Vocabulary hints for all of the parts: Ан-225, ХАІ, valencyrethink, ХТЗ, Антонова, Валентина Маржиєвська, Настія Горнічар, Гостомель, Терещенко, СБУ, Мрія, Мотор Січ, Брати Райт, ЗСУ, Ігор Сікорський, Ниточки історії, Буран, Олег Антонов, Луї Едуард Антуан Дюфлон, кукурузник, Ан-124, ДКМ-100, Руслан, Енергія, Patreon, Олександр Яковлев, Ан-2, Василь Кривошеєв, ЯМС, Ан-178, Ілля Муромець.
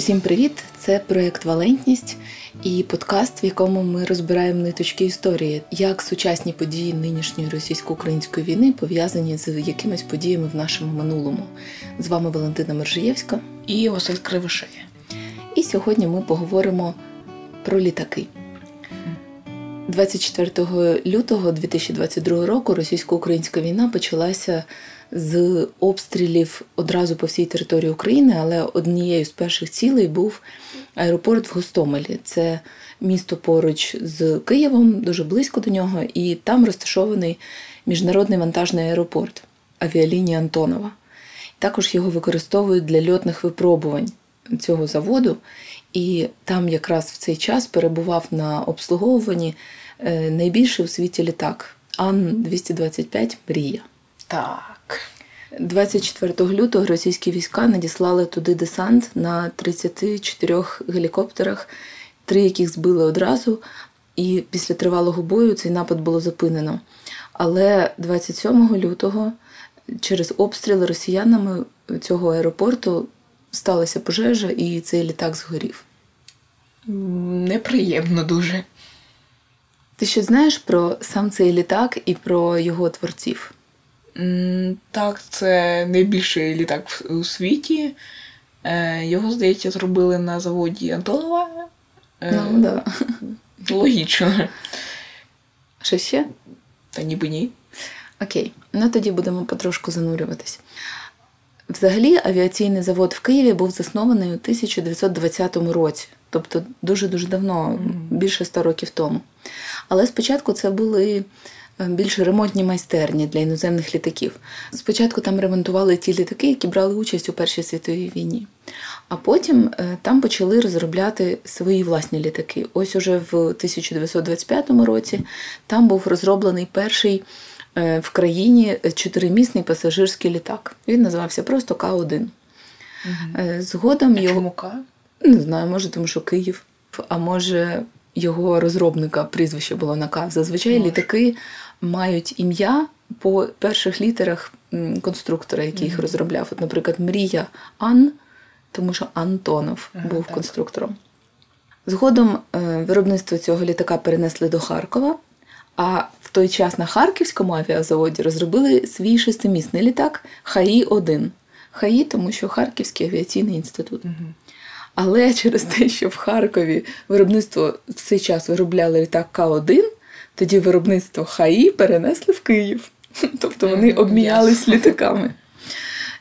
Усім привіт! Це проєкт «Валентність» і подкаст, в якому ми розбираємо ниточки історії, як сучасні події нинішньої російсько-української війни пов'язані з якимись подіями в нашому минулому. З вами Валентина Маржиєвська і Василь Кривошеєв. І сьогодні ми поговоримо про літаки. 24 лютого 2022 року російсько-українська війна почалася з обстрілів одразу по всій території України, але однією з перших цілей був аеропорт в Гостомелі. Це місто поруч з Києвом, дуже близько до нього, і там розташований міжнародний вантажний аеропорт авіалінії Антонова. Також його використовують для льотних випробувань цього заводу, і там якраз в цей час перебував на обслуговуванні найбільший у світі літак Ан-225 «Мрія». Так. 24 лютого російські війська надіслали туди десант на 34 гелікоптерах, 3 яких збили одразу, і після тривалого бою цей напад було зупинено. Але 27 лютого через обстріли росіянами цього аеропорту сталася пожежа, і цей літак згорів. Неприємно дуже. Ти що знаєш про сам цей літак і про його творців? Так, це найбільший літак у світі. Його, здається, зробили на заводі Антонова. Ну, да. Логічно. Що ще? Та ніби ні. Окей, ну тоді будемо потрошку занурюватись. Взагалі, авіаційний завод в Києві був заснований у 1920 році. Тобто дуже-дуже давно, більше 100 років тому. Але спочатку це були більше ремонтні майстерні для іноземних літаків. Спочатку там ремонтували ті літаки, які брали участь у Першій світовій війні. А потім там почали розробляти свої власні літаки. Ось уже в 1925 році там був розроблений перший в країні чотиримісний пасажирський літак. Він називався просто К-1. Згодом його... Чому К? Не знаю, може, тому що Київ. А може, його розробника прізвище було на К. Зазвичай літаки мають ім'я по перших літерах конструктора, який їх розробляв. От, наприклад, Мрія Ан, тому що Антонов був конструктором. Згодом виробництво цього літака перенесли до Харкова, а в той час на Харківському авіазаводі розробили свій шестимісний літак ХАІ-1. ХАІ, тому що Харківський авіаційний інститут. Але через те, що в Харкові виробництво в цей час виробляли літак К-1, тоді виробництво ХАІ перенесли в Київ. Тобто вони обмінялись літаками.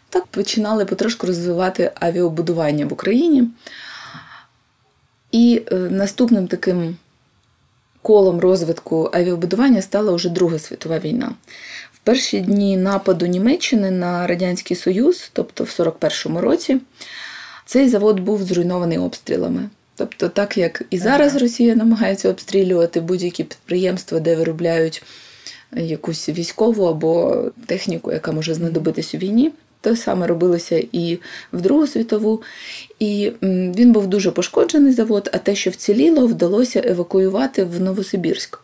Так починали потрошку розвивати авіабудування в Україні. І наступним таким колом розвитку авіабудування стала вже Друга світова війна. В перші дні нападу Німеччини на Радянський Союз, тобто в 41-му році, цей завод був зруйнований обстрілами. Тобто так, як і зараз Росія намагається обстрілювати будь-які підприємства, де виробляють якусь військову або техніку, яка може знадобитись у війні, те саме робилося і в Другу світову. І він був дуже пошкоджений завод, а те, що вціліло, вдалося евакуювати в Новосибірськ.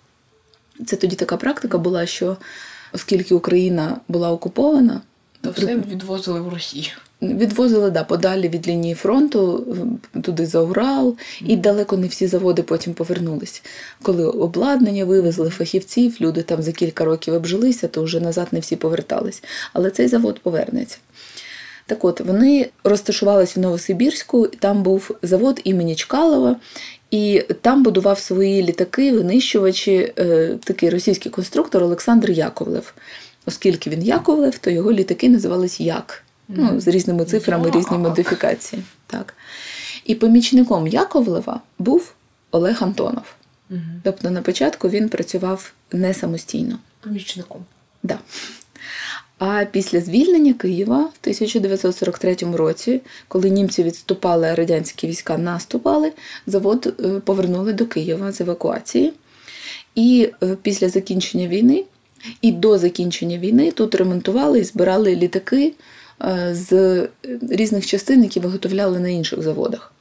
Це тоді така практика була, що оскільки Україна була окупована... То все відвозили в Росію. Відвозили, да, подалі від лінії фронту, туди за Урал, і далеко не всі заводи потім повернулись. Коли обладнання вивезли фахівців, люди там за кілька років обжилися, то вже назад не всі повертались. Але цей завод повернеться. Так от, вони розташувались в Новосибірську, там був завод імені Чкалова, і там будував свої літаки, винищувачі, такий російський конструктор Олександр Яковлев. Оскільки він Яковлев, то його літаки називались «Як». Ну, з різними цифрами, різні модифікації. Так. І помічником Яковлева був Олег Антонов. Тобто на початку він працював не самостійно. Помічником. Да. А після звільнення Києва в 1943 році, коли німці відступали, а радянські війська наступали, завод повернули до Києва з евакуації. І після закінчення війни, і до закінчення війни тут ремонтували і збирали літаки з різних частин, які виготовляли на інших заводах.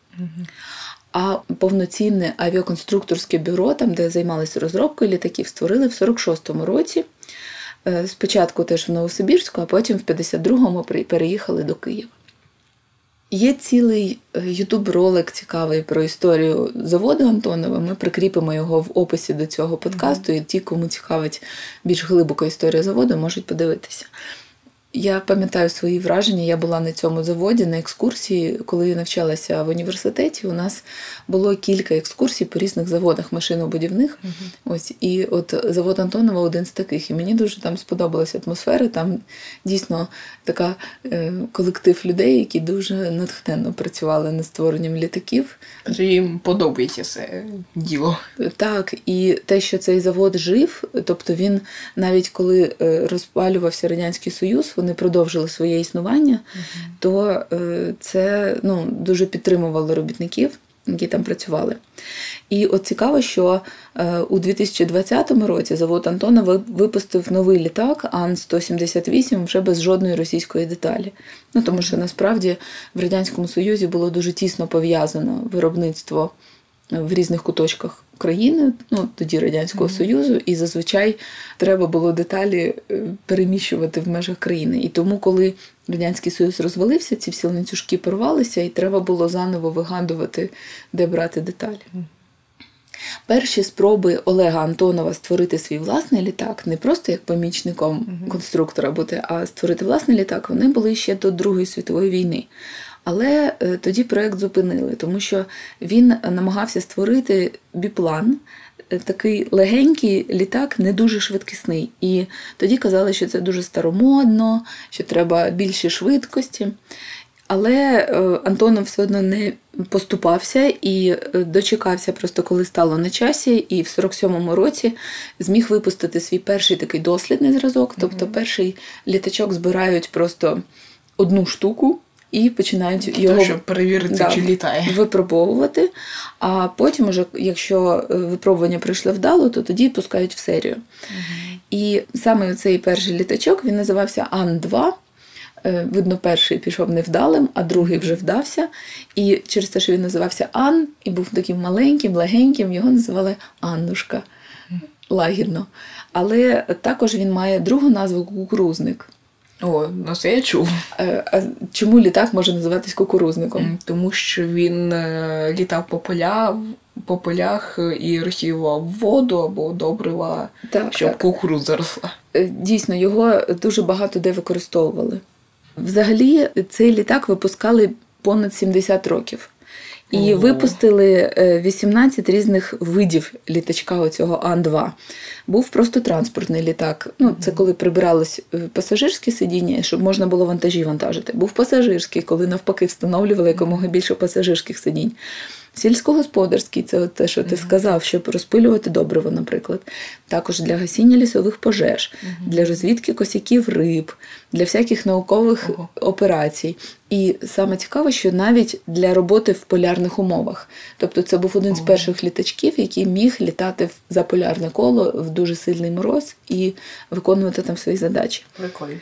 А повноцінне авіаконструкторське бюро, там, де займалися розробкою літаків, створили в 46-му році. Спочатку теж в Новосибірську, а потім в 52-му переїхали до Києва. Є цілий YouTube-ролик цікавий про історію заводу Антонова. Ми прикріпимо його в описі до цього подкасту, і ті, кому цікавить більш глибока історія заводу, можуть подивитися. Я пам'ятаю свої враження. Я була на цьому заводі, на екскурсії. Коли я навчалася в університеті, у нас було кілька екскурсій по різних заводах машинобудівних. Ось. І от завод Антонова один з таких. І мені дуже там сподобалася атмосфера. Там дійсно така колектив людей, які дуже натхненно працювали над створенням літаків. Їм подобається це діло. Так. І те, що цей завод жив, тобто він навіть коли розпалювався Радянський Союз, вони продовжили своє існування, то це дуже підтримувало робітників, які там працювали. І от цікаво, що у 2020 році завод Антонова випустив новий літак Ан-178 вже без жодної російської деталі. Тому що насправді в Радянському Союзі було дуже тісно пов'язано виробництво в різних куточках країни, тоді Радянського Союзу, і зазвичай треба було деталі переміщувати в межах країни. І тому, коли Радянський Союз розвалився, ці всі ланцюжки порвалися, і треба було заново вигадувати, де брати деталі. Перші спроби Олега Антонова створити свій власний літак, не просто як помічником конструктора бути, а створити власний літак, вони були ще до Другої світової війни. Але тоді проєкт зупинили, тому що він намагався створити біплан, такий легенький літак, не дуже швидкісний. І тоді казали, що це дуже старомодно, що треба більше швидкості. Але Антонов все одно не поступався і дочекався просто, коли стало на часі. І в 47-му році зміг випустити свій перший такий дослідний зразок. Тобто перший літачок збирають просто одну штуку, і починають його перевірити, чи літає, випробовувати. А потім, уже, якщо випробування пройшли вдало, то тоді пускають в серію. І саме цей перший літачок, він називався Ан-2. Видно, перший пішов невдалим, а другий вже вдався. І через те, що він називався Ан, і був таким маленьким, легеньким, його називали Аннушка. Лагідно. Але також він має другу назву «Кукурузник». О, ну це я чув. А чому літак може називатись кукурузником? Тому що він літав по полях і розсіював воду або добрива, щоб кукурудза росла. Дійсно, його дуже багато де використовували. Взагалі, цей літак випускали понад 70 років. І випустили 18 різних видів літачка оцього Ан-2. Був просто транспортний літак. Це коли прибиралось пасажирське сидіння, щоб можна було вантажі вантажити. Був пасажирський, коли навпаки встановлювали якомога більше пасажирських сидінь. Сільськогосподарський – це от те, що ти сказав, щоб розпилювати добриво, наприклад. Також для гасіння лісових пожеж, для розвідки косяків риб, для всяких наукових операцій. І саме цікаво, що навіть для роботи в полярних умовах. Тобто це був один з перших літачків, який міг літати за полярне коло в дуже сильний мороз і виконувати там свої задачі. Прикольно.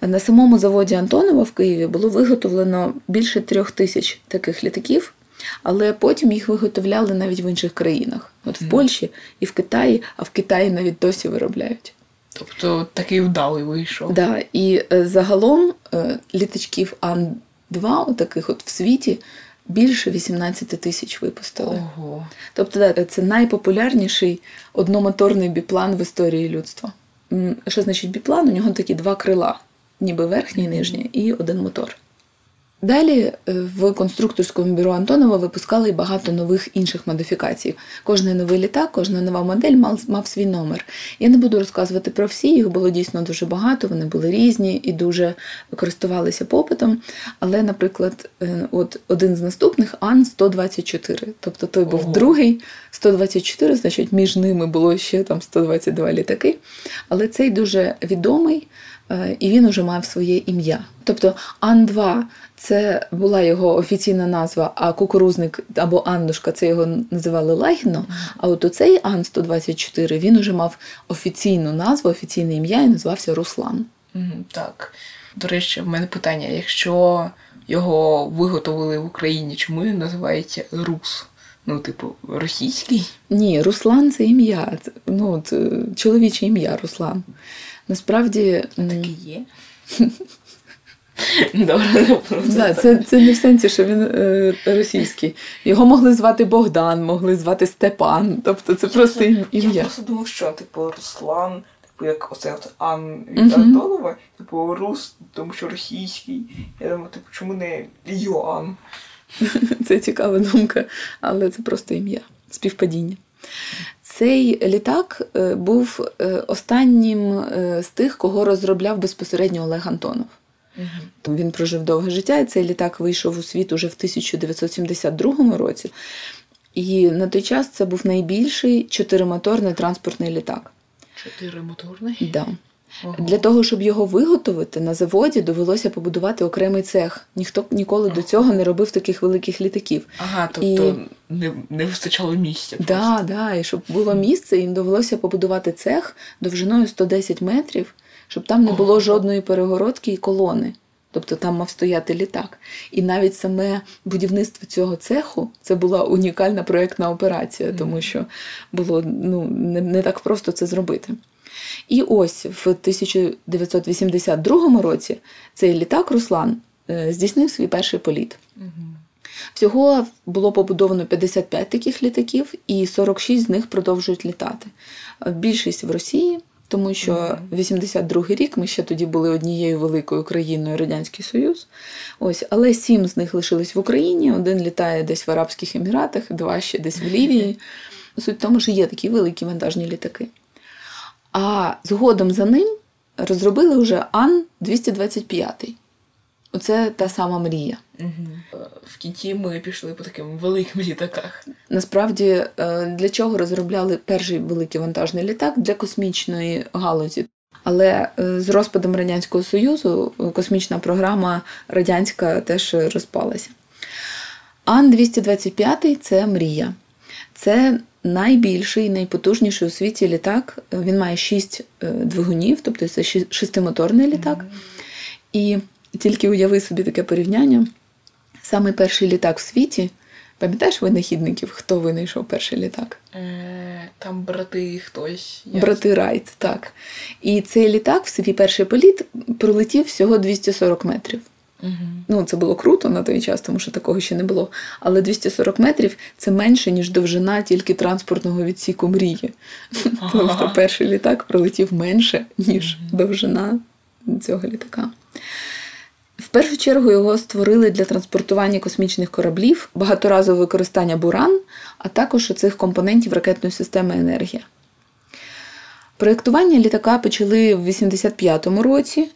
На самому заводі Антонова в Києві було виготовлено більше 3000 таких літаків. Але потім їх виготовляли навіть в інших країнах. От в Польщі і в Китаї, а в Китаї навіть досі виробляють. Тобто такий вдалий вийшов. Так, да, і загалом літачків Ан-2 таких от в світі більше 18 000 випустили. Ого. Тобто да, це найпопулярніший одномоторний біплан в історії людства. Що значить біплан? У нього такі два крила, ніби верхнє і нижнє, і один мотор. Далі в конструкторському бюро Антонова випускали багато нових інших модифікацій. Кожний новий літак, кожна нова модель мав свій номер. Я не буду розказувати про всі, їх було дійсно дуже багато, вони були різні і дуже користувалися попитом. Але, наприклад, от один з наступних – Ан-124. Тобто той був другий, 124, значить між ними було ще там 122 літаки. Але цей дуже відомий, і він уже мав своє ім'я. Тобто Ан-2 – це була його офіційна назва, а кукурузник або Аннушка – це його називали лагідно. А от оцей Ан-124, він уже мав офіційну назву, офіційне ім'я і називався Руслан. Так. До речі, в мене питання. Якщо його виготовили в Україні, чому він називається Рус? Російський? Ні, Руслан – це ім'я. Це чоловіче ім'я Руслан. Насправді... Таке є. Да, це не в сенсі, що він російський. Його могли звати Богдан, могли звати Степан. Тобто це просто ім'я. Я просто думав, що типу Руслан, типу як оце Ан від Антонова, типу Рус, тому що російський. Я думаю, типу, чому не Йоан? Це цікава думка, але це просто ім'я. Співпадіння. Цей літак був останнім з тих, кого розробляв безпосередньо Олег Антонов. Угу. Він прожив довге життя, і цей літак вийшов у світ уже в 1972 році. І на той час це був найбільший чотиримоторний транспортний літак. Чотиримоторний? Так. Да. Ого. Для того, щоб його виготовити, на заводі довелося побудувати окремий цех. Ніхто ніколи до цього не робив таких великих літаків. Ага, тобто і... не вистачало місця. Так, да, да, і щоб було місце, їм довелося побудувати цех довжиною 110 метрів, щоб там не було жодної перегородки і колони. Тобто там мав стояти літак. І навіть саме будівництво цього цеху – це була унікальна проєктна операція, тому що було не так просто це зробити. І ось в 1982 році цей літак «Руслан» здійснив свій перший політ. Всього було побудовано 55 таких літаків, і 46 з них продовжують літати. Більшість в Росії, тому що 1982 рік ми ще тоді були однією великою країною Радянський Союз. Ось, але 7 з них лишились в Україні, один літає десь в Арабських Еміратах, 2 ще десь в Лівії. Суть в тому, що є такі великі вантажні літаки. А згодом за ним розробили вже Ан-225. Оце та сама «Мрія». Угу. В кінці ми пішли по таким великим літаках. Насправді, для чого розробляли перший великий вантажний літак? Для космічної галузі. Але з розпадом Радянського Союзу космічна програма радянська теж розпалася. Ан-225 – це «Мрія». Це найбільший, найпотужніший у світі літак. Він має 6 двигунів, тобто це шестимоторний літак. І тільки уяви собі таке порівняння. Самий перший літак в світі. Пам'ятаєш винахідників, хто винайшов перший літак? Там брати хтось. Брати Райт, так. І цей літак в свій перший політ пролетів всього 240 метрів. Це було круто на той час, тому що такого ще не було. Але 240 метрів – це менше, ніж довжина тільки транспортного відсіку «Мрії». Тобто перший літак пролетів менше, ніж довжина цього літака. В першу чергу його створили для транспортування космічних кораблів, багаторазове використання «Буран», а також оцих компонентів ракетної системи «Енергія». Проєктування літака почали в 85-му році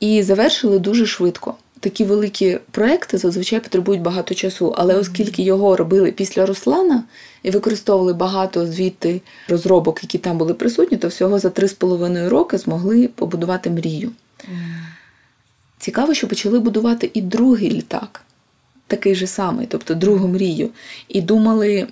і завершили дуже швидко. Такі великі проекти зазвичай потребують багато часу, але оскільки його робили після «Руслана» і використовували багато звідти розробок, які там були присутні, то всього за 3,5 роки змогли побудувати «Мрію». Цікаво, що почали будувати і другий літак, такий же самий, тобто другу «Мрію». І думали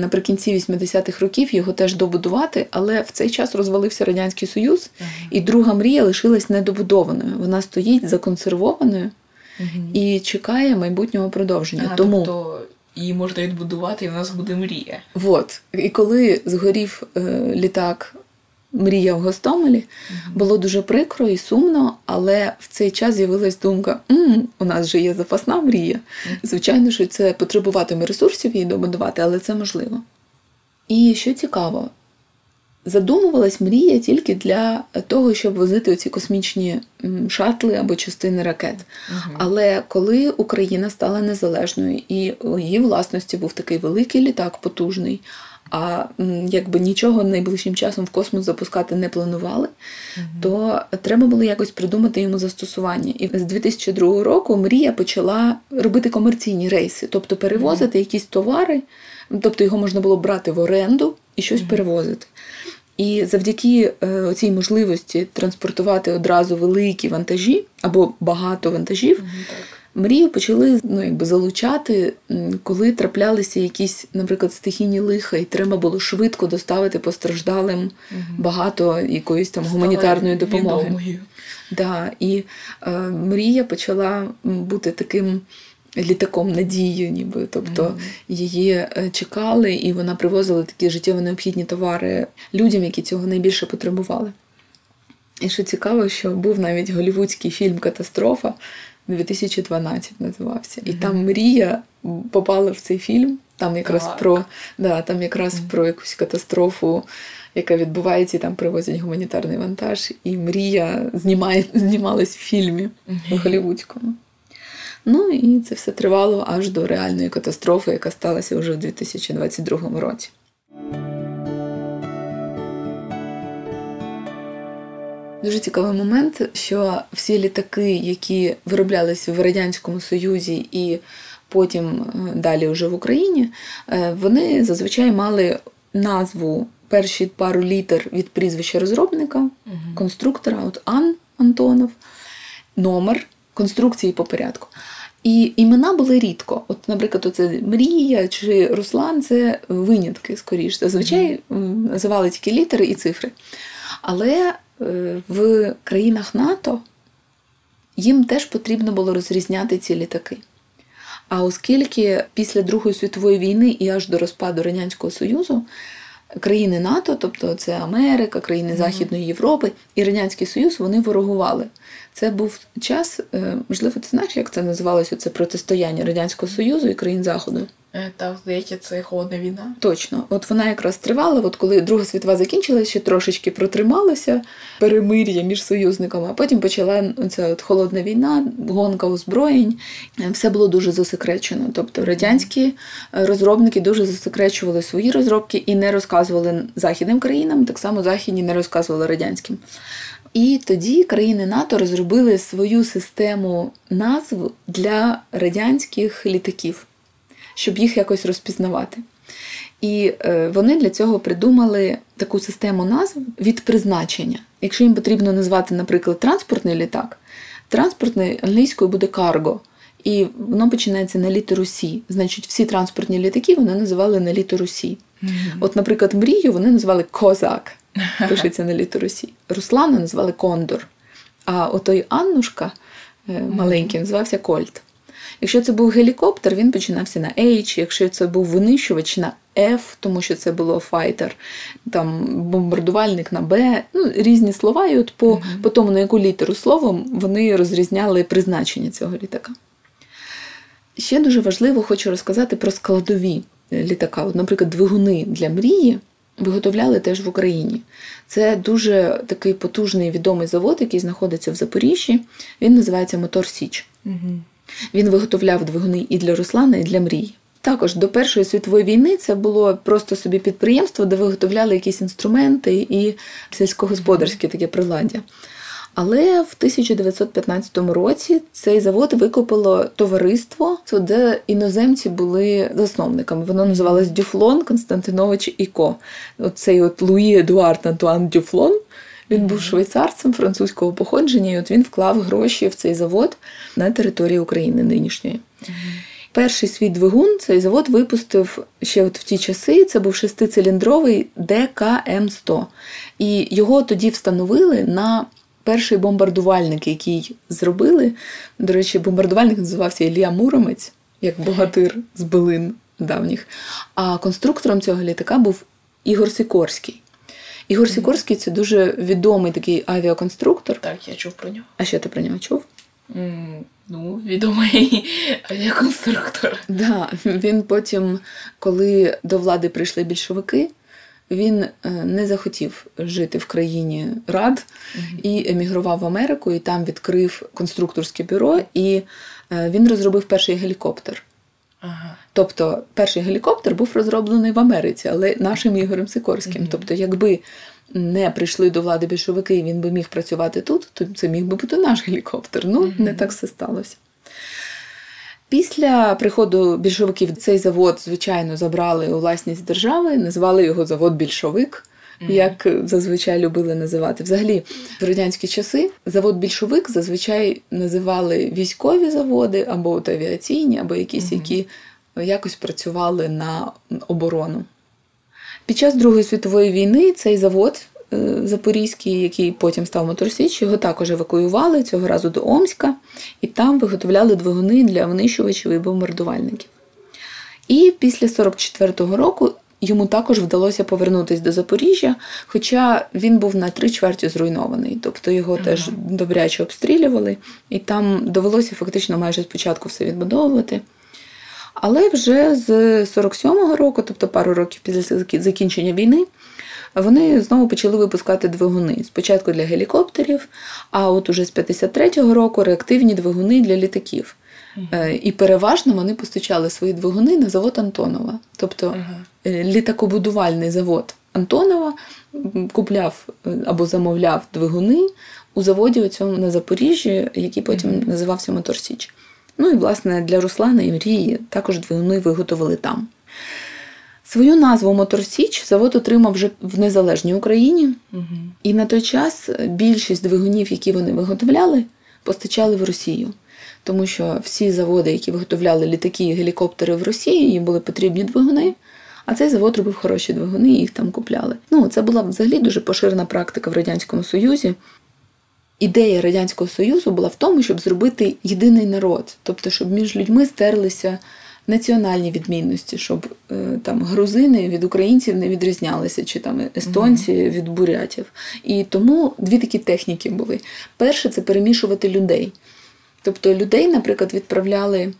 наприкінці 80-х років його теж добудувати, але в цей час розвалився Радянський Союз, і друга «Мрія» лишилась недобудованою. Вона стоїть законсервованою і чекає майбутнього продовження. Тому... Тобто її можна відбудувати, і в нас буде «Мрія». Вот. І коли згорів літак «Мрія» в Гостомелі, було дуже прикро і сумно, але в цей час з'явилась думка, у нас же є запасна «Мрія». Звичайно, що це потребуватиме ресурсів її добудувати, але це можливо. І що цікаво, задумувалась «Мрія» тільки для того, щоб возити оці космічні шатли або частини ракет. Але коли Україна стала незалежною, і у її власності був такий великий літак потужний, а якби нічого найближчим часом в космос запускати не планували, то треба було якось придумати йому застосування. І з 2002 року «Мрія» почала робити комерційні рейси, тобто перевозити якісь товари, тобто його можна було брати в оренду і щось перевозити. І завдяки цій можливості транспортувати одразу великі вантажі або багато вантажів, «Мрію» почали залучати, коли траплялися якісь, наприклад, стихійні лиха, і треба було швидко доставити постраждалим багато якоїсь там гуманітарної допомоги. Да, і «Мрія» почала бути таким літаком надії, ніби. Тобто її чекали, і вона привозила такі життєво необхідні товари людям, які цього найбільше потребували. І що цікаво, що був навіть голлівудський фільм «Катастрофа», 2012 називався. І там Мрія попала в цей фільм. Там якраз про якусь катастрофу, яка відбувається, і там привозять гуманітарний вантаж. І Мрія знімалась в фільмі голлівудському. Ну, і це все тривало аж до реальної катастрофи, яка сталася вже в 2022 році. Дуже цікавий момент, що всі літаки, які вироблялись в Радянському Союзі і потім далі вже в Україні, вони зазвичай мали назву перші пару літер від прізвища розробника, конструктора, от Ан Антонов, номер, конструкції по порядку. І імена були рідко. От, наприклад, оце Мрія чи Руслан – це винятки, скоріше. Зазвичай називали тільки літери і цифри. Але в країнах НАТО їм теж потрібно було розрізняти ці літаки. А оскільки після Другої світової війни і аж до розпаду Радянського Союзу країни НАТО, тобто це Америка, країни Західної Європи і Радянський Союз, вони ворогували. Це був час, можливо, ти знаєш, як це називалося, це протистояння Радянського Союзу і країн Заходу? Так, здається, це холодна війна. Точно. От вона якраз тривала, от коли Друга світова закінчилася, ще трошечки протрималося перемир'я між союзниками, а потім почала ця от холодна війна, гонка озброєнь. Все було дуже засекречено. Тобто радянські розробники дуже засекречували свої розробки і не розказували західним країнам, так само західні не розказували радянським. І тоді країни НАТО розробили свою систему назв для радянських літаків, щоб їх якось розпізнавати. І вони для цього придумали таку систему назв від призначення. Якщо їм потрібно назвати, наприклад, транспортний літак, транспортний англійською буде «карго», і воно починається на літеру «Сі». Значить, всі транспортні літаки вони називали на літеру «Сі». От, наприклад, Мрію вони називали «Козак», пишеться на літеру «Сі». Руслана назвали «Кондор», а отой Аннушка маленький називався «Кольт». Якщо це був гелікоптер, він починався на H, якщо це був винищувач, на F, тому що це було файтер, там бомбардувальник на B, ну, різні слова, і от по тому, на яку літеру словом, вони розрізняли призначення цього літака. Ще дуже важливо хочу розказати про складові літака. От, наприклад, двигуни для Мрії виготовляли теж в Україні. Це дуже такий потужний відомий завод, який знаходиться в Запоріжжі, він називається «Мотор Січ». Він виготовляв двигуни і для Руслана, і для Мрії. Також до Першої світової війни це було просто собі підприємство, де виготовляли якісь інструменти і сільськогосподарське таке приладдя. Але в 1915 році цей завод викупило товариство, де іноземці були засновниками. Воно називалось «Дюфлон, Константинович і Ко». Оцей от Луї Едуард Антуан Дюфлон. Він був швейцарцем французького походження, і от він вклав гроші в цей завод на території України нинішньої. Перший свій двигун цей завод випустив ще от в ті часи, це був шестициліндровий ДКМ-100. І його тоді встановили на перший бомбардувальник, який зробили. До речі, бомбардувальник називався Ілля Муромець, як богатир з билин давніх. А конструктором цього літака був Ігор Сікорський. Ігор Сікорський – це дуже відомий такий авіаконструктор. Так, я чув про нього. А що ти про нього чув? Ну, відомий авіаконструктор. Да, він потім, коли до влади прийшли більшовики, він не захотів жити в країні рад і емігрував в Америку, і там відкрив конструкторське бюро, і він розробив перший гелікоптер. Тобто перший гелікоптер був розроблений в Америці, але нашим Ігорем Сікорським. Тобто якби не прийшли до влади більшовики, і він би міг працювати тут, то це міг би бути наш гелікоптер. Ну, не так все сталося. Після приходу більшовиків цей завод, звичайно, забрали у власність держави, назвали його завод «Більшовик», як зазвичай любили називати. Взагалі, в радянські часи завод-більшовик зазвичай називали військові заводи, або авіаційні, або якісь, які якось працювали на оборону. Під час Другої світової війни цей завод запорізький, який потім став «Мотор Січ», його також евакуювали, цього разу до Омська, і там виготовляли двигуни для винищувачів і бомбардувальників. І після 44-го року Йому також вдалося повернутися до Запоріжжя, хоча він був на 3/4 зруйнований. Тобто його теж добряче обстрілювали, і там довелося фактично майже спочатку все відбудовувати. Але вже з 47-го року, тобто пару років після закінчення війни, вони знову почали випускати двигуни. Спочатку для гелікоптерів, а от уже з 53-го року реактивні двигуни для літаків. І переважно вони постачали свої двигуни на завод Антонова. Тобто літакобудувальний завод Антонова купляв або замовляв двигуни у заводі оцьому на Запоріжжі, який потім називався «Мотор Січ». Ну і, власне, для Руслана і Мрії також двигуни виготовили там. Свою назву «Мотор Січ» завод отримав вже в незалежній Україні. І на той час більшість двигунів, які вони виготовляли, постачали в Росію. Тому що всі заводи, які виготовляли літаки і гелікоптери в Росії, їм були потрібні двигуни, а цей завод робив хороші двигуни і їх там купляли. Ну, це була взагалі дуже поширена практика в Радянському Союзі. Ідея Радянського Союзу була в тому, щоб зробити єдиний народ, тобто, щоб між людьми стерлися національні відмінності, щоб там грузини від українців не відрізнялися, чи там естонці від бурятів. І тому дві такі техніки були. Перше – це перемішувати людей. Тобто людей, наприклад, відправляли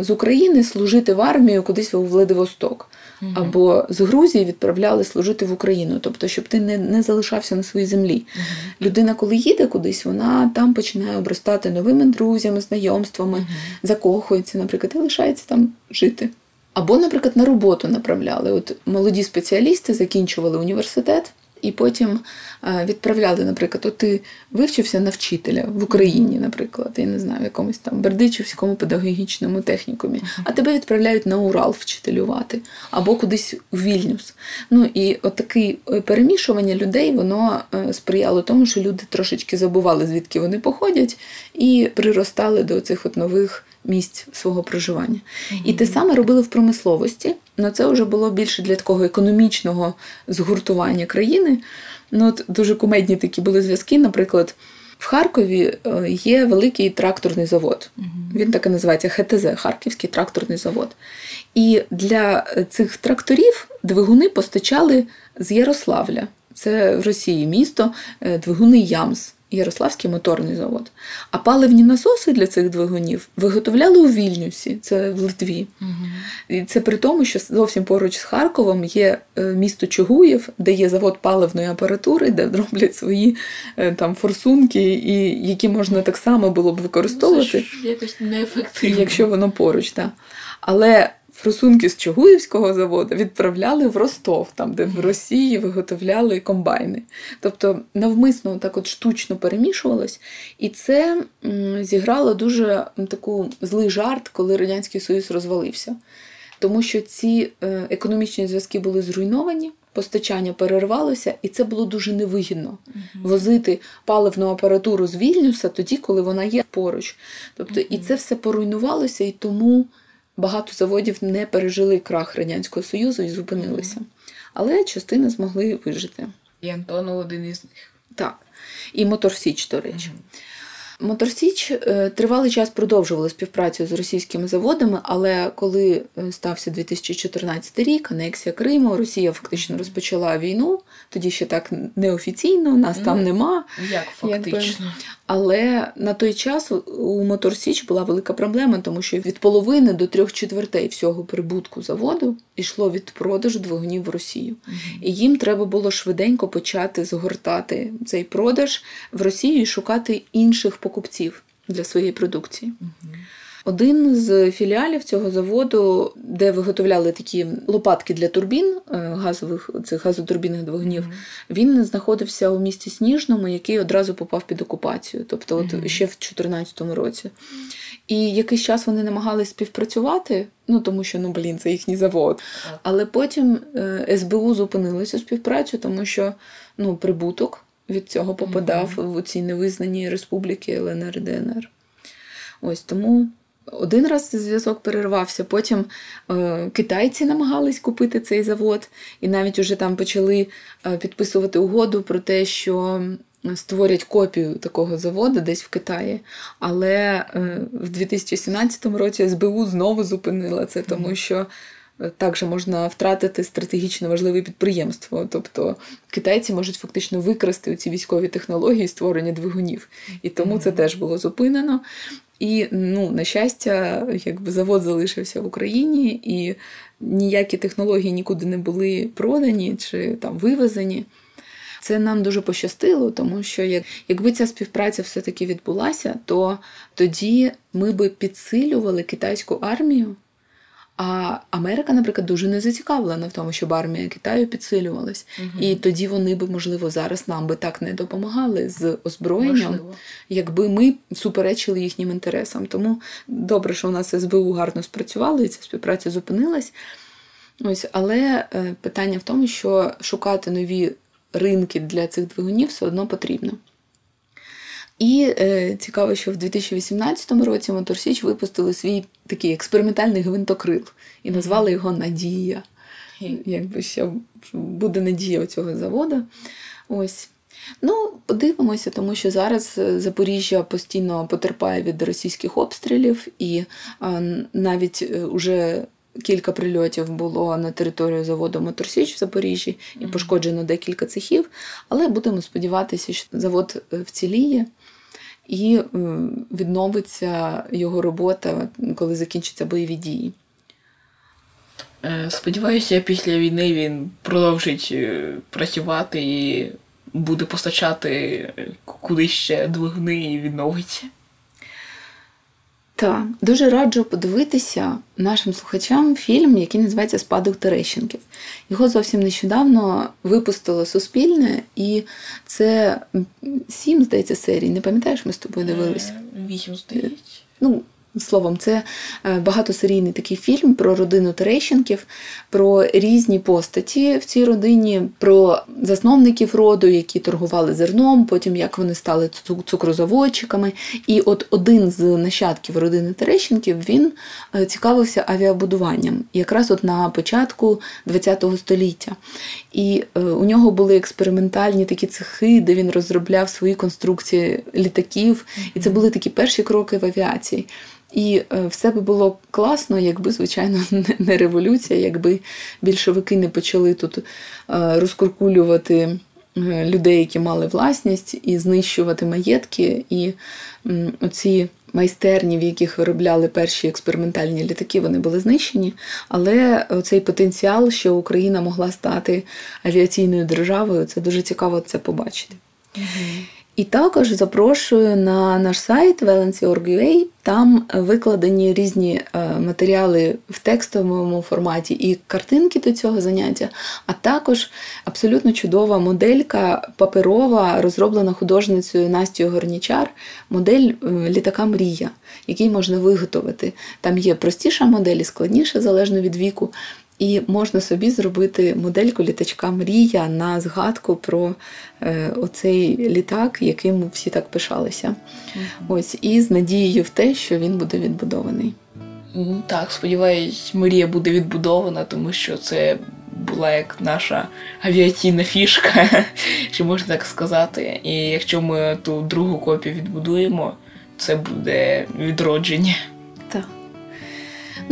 з України служити в армію кудись у Владивосток. Або з Грузії відправляли служити в Україну. Тобто, щоб ти не залишався на своїй землі. Людина, коли їде кудись, вона там починає обростати новими друзями, знайомствами, закохується, наприклад, і лишається там жити. Або, наприклад, на роботу направляли. От молоді спеціалісти закінчували університет, і потім відправляли, наприклад, от ти вивчився на вчителя в Україні, наприклад, я не знаю, в якомусь там Бердичівському педагогічному технікумі, а тебе відправляють на Урал вчителювати, або кудись у Вільнюс. Ну, і от таке перемішування людей, воно сприяло тому, що люди трошечки забували, звідки вони походять, і приростали до цих от нових місць свого проживання. І те саме робили в промисловості, але це вже було більше для такого економічного згуртування країни. Ну, от дуже кумедні такі були зв'язки. Наприклад, в Харкові є великий тракторний завод. Він так і називається ХТЗ – Харківський тракторний завод. І для цих тракторів двигуни постачали з Ярославля. Це в Росії місто, двигуни ЯМС. Ярославський моторний завод. А паливні насоси для цих двигунів виготовляли у Вільнюсі, це в Литві. І це при тому, що зовсім поруч з Харковом є місто Чугуїв, де є завод паливної апаратури, де роблять свої там форсунки, і які можна так само було б використовувати. Це якось неефективно. Якщо воно поруч, так. Але форсунки з Чугуївського заводу відправляли в Ростов, там, де в Росії виготовляли комбайни. Тобто навмисно так от штучно перемішувалось. І це зіграло дуже таку злий жарт, коли Радянський Союз розвалився. Тому що ці економічні зв'язки були зруйновані, постачання перервалося, і це було дуже невигідно. Возити паливну апаратуру з Вільнюса тоді, коли вона є поруч. Тобто і це все поруйнувалося, і тому багато заводів не пережили крах Радянського Союзу і зупинилися. Але частина змогли вижити. І Антонов один із них. Так. І «Мотор Січ», до речі. «Мотор Січ» тривалий час продовжувала співпрацю з російськими заводами, але коли стався 2014 рік, анексія Криму, Росія фактично розпочала війну, тоді ще так неофіційно, нас там нема. Як фактично. Але на той час у «Мотор Січ» була велика проблема, тому що від половини до 3/4 всього прибутку заводу йшло від продажу двигунів в Росію. І їм треба було швиденько почати згортати цей продаж в Росію і шукати інших покупців для своєї продукції. Один з філіалів цього заводу, де виготовляли такі лопатки для турбін, газових, цих газотурбінних двигунів, він знаходився у місті Сніжному, який одразу попав під окупацію, тобто от ще в 2014 році. І якийсь час вони намагалися співпрацювати, ну тому що, це їхній завод. Але потім СБУ зупинилося співпрацю, тому що, прибуток від цього попадав в ці невизнані республіки ЛНР, ДНР. Ось тому один раз зв'язок перервався, потім китайці намагались купити цей завод, і навіть уже там почали підписувати угоду про те, що створять копію такого заводу десь в Китаї. Але в 2017 році СБУ знову зупинила це, тому що також можна втратити стратегічно важливе підприємство. Тобто китайці можуть фактично використати ці військові технології створення двигунів. І тому це теж було зупинено. І, на щастя, завод залишився в Україні, і ніякі технології нікуди не були продані чи там вивезені. Це нам дуже пощастило, тому що якби ця співпраця все-таки відбулася, то тоді ми би підсилювали китайську армію. А Америка, наприклад, дуже не зацікавлена в тому, щоб армія Китаю підсилювалась. Угу. І тоді вони би, можливо, зараз нам би так не допомагали з озброєнням, якби ми суперечили їхнім інтересам. Тому добре, що у нас СБУ гарно спрацювало, і ця співпраця зупинилась. Але питання в тому, що шукати нові ринки для цих двигунів все одно потрібно. І цікаво, що в 2018 році Мотор Січ випустили свій такий експериментальний гвинтокрил і назвали його «Надія». Якби ще буде надія цього заводу. Ось. Подивимося, тому що зараз Запоріжжя постійно потерпає від російських обстрілів, і навіть уже кілька прильотів було на територію заводу «Мотор Січ» в Запоріжжі, і пошкоджено декілька цехів, але будемо сподіватися, що завод вціліє і відновиться його робота, коли закінчаться бойові дії. Сподіваюся, після війни він продовжить працювати і буде постачати куди ще двигуни і відновиться. Так, дуже раджу подивитися нашим слухачам фільм, який називається «Спадок Терещенків». Його зовсім нещодавно випустило Суспільне, і це 7, здається, серій. Не пам'ятаєш, ми з тобою дивилися? 8, здається. Словом, це багатосерійний такий фільм про родину Терещенків, про різні постаті в цій родині, про засновників роду, які торгували зерном, потім як вони стали цукрозаводчиками. І от один з нащадків родини Терещенків, він цікавився авіабудуванням, якраз от на початку ХХ століття. І у нього були експериментальні такі цехи, де він розробляв свої конструкції літаків. І це були такі перші кроки в авіації. І все би було класно, якби, звичайно, не революція, якби більшовики не почали тут розкуркулювати людей, які мали власність, і знищувати маєтки. І оці майстерні, в яких виробляли перші експериментальні літаки, вони були знищені. Але цей потенціал, що Україна могла стати авіаційною державою, це дуже цікаво це побачити. І також запрошую на наш сайт valencyrethink. Там викладені різні матеріали в текстовому форматі і картинки до цього заняття, а також абсолютно чудова моделька паперова, розроблена художницею Настією Горнічар, модель літака «Мрія», який можна виготовити. Там є простіша модель і складніша, залежно від віку. І можна собі зробити модельку літачка «Мрія» на згадку про оцей літак, яким всі так пишалися. Ось, і з надією в те, що він буде відбудований. Так, сподіваюсь, «Мрія» буде відбудована, тому що це була як наша авіаційна фішка, чи можна так сказати. І якщо ми ту другу копію відбудуємо, це буде відродження. Так.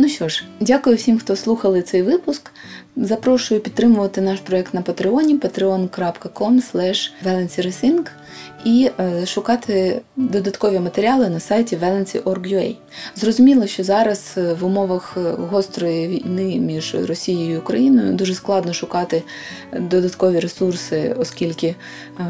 Що ж, дякую всім, хто слухали цей випуск. Запрошую підтримувати наш проєкт на Patreon, patreon.com/valencyrethink, і шукати додаткові матеріали на сайті valency.org.ua. Зрозуміло, що зараз в умовах гострої війни між Росією і Україною дуже складно шукати додаткові ресурси, оскільки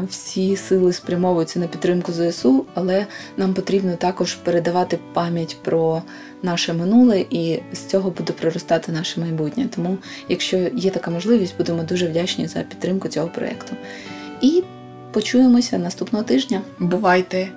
всі сили спрямовуються на підтримку ЗСУ, але нам потрібно також передавати пам'ять про наше минуле, і з цього буде проростати наше майбутнє. Тому, якщо є така можливість, будемо дуже вдячні за підтримку цього проєкту. І почуємося наступного тижня. Бувайте!